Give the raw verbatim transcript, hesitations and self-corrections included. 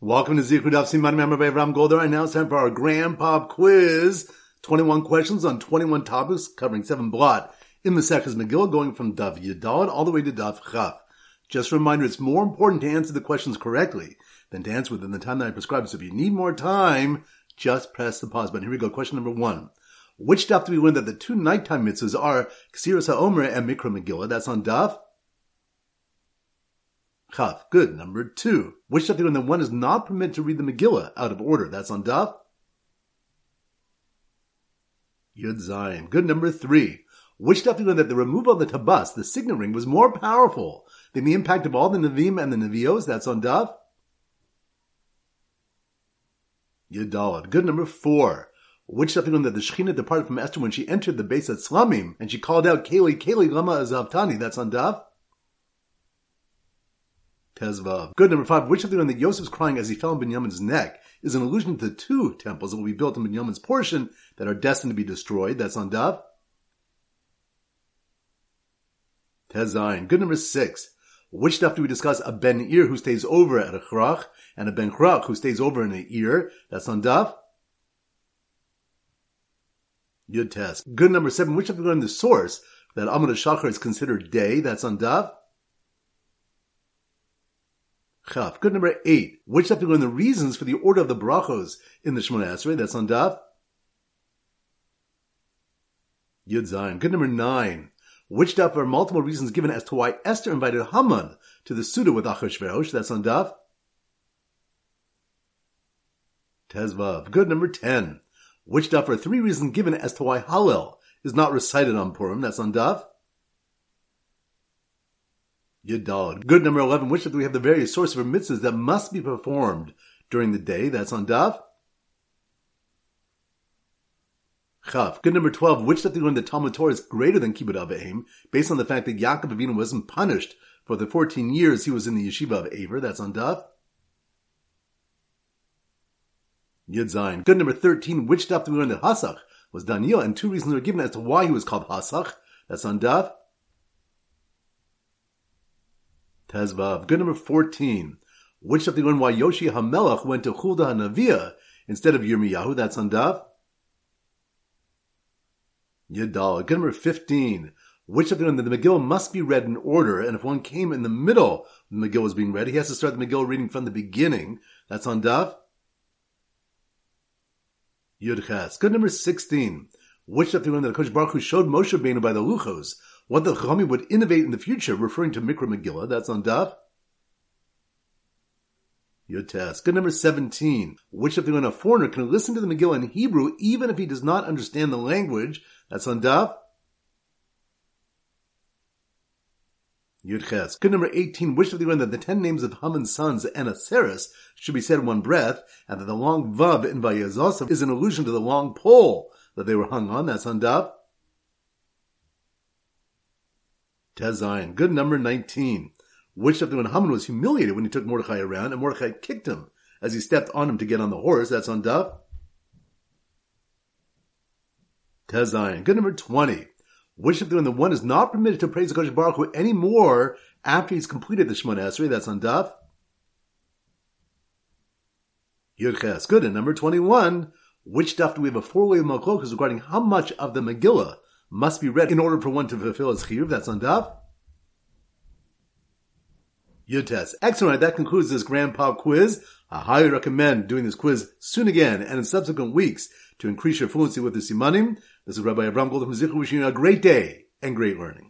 Welcome to Zikrudav Simarim Amr by Ram Golder. And now it's time for our Grand Pop Quiz. twenty-one questions on twenty-one topics covering seven blot in the Sechus Megillah, going from Daf Yudalad all the way to Daf Chaf. Just a reminder, it's more important to answer the questions correctly than to answer within the time that I prescribe. So if you need more time, just press the pause button. Here we go. Question number one. Which daf do we learn that the two nighttime mitzvahs are Ksiris HaOmer and Mikra Megillah? That's on Daf Chaf. Good. Number two. Which daf do we learn that one is not permitted to read the Megillah out of order? That's on Daf Yud Zayin. Good. Number three. Which daf do we learn that the removal of the Tabas, the signet ring, was more powerful than the impact of all the Navim and the Nevios? That's on Daf Yud Daled. Good. Number four. Which daf do we learn that the Shechinah departed from Esther when she entered the base at Slamim and she called out, Keli, Keli, Lama Azavtani? That's on Daf Tezvav. Good. Number five. Which daf do we learn that Yosef's crying as he fell on Binyamin's neck is an allusion to the two temples that will be built in Binyamin's portion that are destined to be destroyed? That's on Daf Tezayin. Good. Number six. Which daf do we discuss a ben-ir who stays over at a chrach and a ben-chrach who stays over in a ear? That's on Daf Yud Tes. Good. Number seven. Which daf do we learn the source that Amud HaShachar is considered day? That's on Daf Chaf. Good. Number eight. Which daf do we learn the reasons for the order of the brachos in the Shemoneh Esrei? That's on Daf Yud Zayin. Good. Number nine. Which daf are multiple reasons given as to why Esther invited Haman to the Suda with Achashverosh? That's on Daf Tezvav. Good. Number ten. Which daf are three reasons given as to why Hallel is not recited on Purim? That's on Daf Yudalad. Good. Number eleven. Which daf do we have the various sources for mitzvahs that must be performed during the day? That's on Daf Chaf. Good. Number twelve. Which daf do we learn the Talmud Torah is greater than Kibbutz Avahim, based on the fact that Yaakov Avina wasn't punished for the fourteen years he was in the yeshiva of Aver? That's on Daf Yud Zayin. Good. Number thirteen. Which daf do we learn that Hasach was Daniel, and two reasons are given as to why he was called Hasach? That's on Daf Tezvav. Good. Number fourteen. Which daf do we learn why Yoshi Hamelach went to Chulda Navia instead of Yermiyahu? That's on Daf Yudal. Good. Number fifteen. Which daf do we learn that the Megillah must be read in order, and if one came in the middle when the Megillah was being read, he has to start the Megillah reading from the beginning? That's on Daf Yudches. Good. Number sixteen. Which daf do we learn that Kosh Baruch Hu showed Moshe Benu by the Luchos what the Chachamim would innovate in the future, referring to Mikra Megillah? That's on Daf Yotes. Good. Number seventeen. Which daf do we learn a foreigner can listen to the Megillah in Hebrew even if he does not understand the language? That's on Daf Yudches. Good. Number eighteen. Which daf do we learn that the ten names of Haman's sons and Aseris should be said in one breath, and that the long vav in Vayezasa is an allusion to the long pole that they were hung on? That's on Daf Tezayin. Good. Number nineteen. Which daf do we learn that Haman was humiliated when he took Mordechai around, and Mordechai kicked him as he stepped on him to get on the horse? That's on Daf Tezayin. Good. Number twenty. Which daf do we learn that one is not permitted to praise the Kosh Baruch Hu anymore after he's completed the Shemoneh Esrei? That's on Daf Yudches. Good. And number twenty-one. Which daf do we have a four-way machlokas regarding how much of the Megillah must be read in order for one to fulfill his chiyuv? That's on Daf Yotes. Excellent. That concludes this grandpa quiz. I highly recommend doing this quiz soon again and in subsequent weeks to increase your fluency with the simanim. This is Rabbi Avram Golder from Zikru, wishing you a great day and great learning.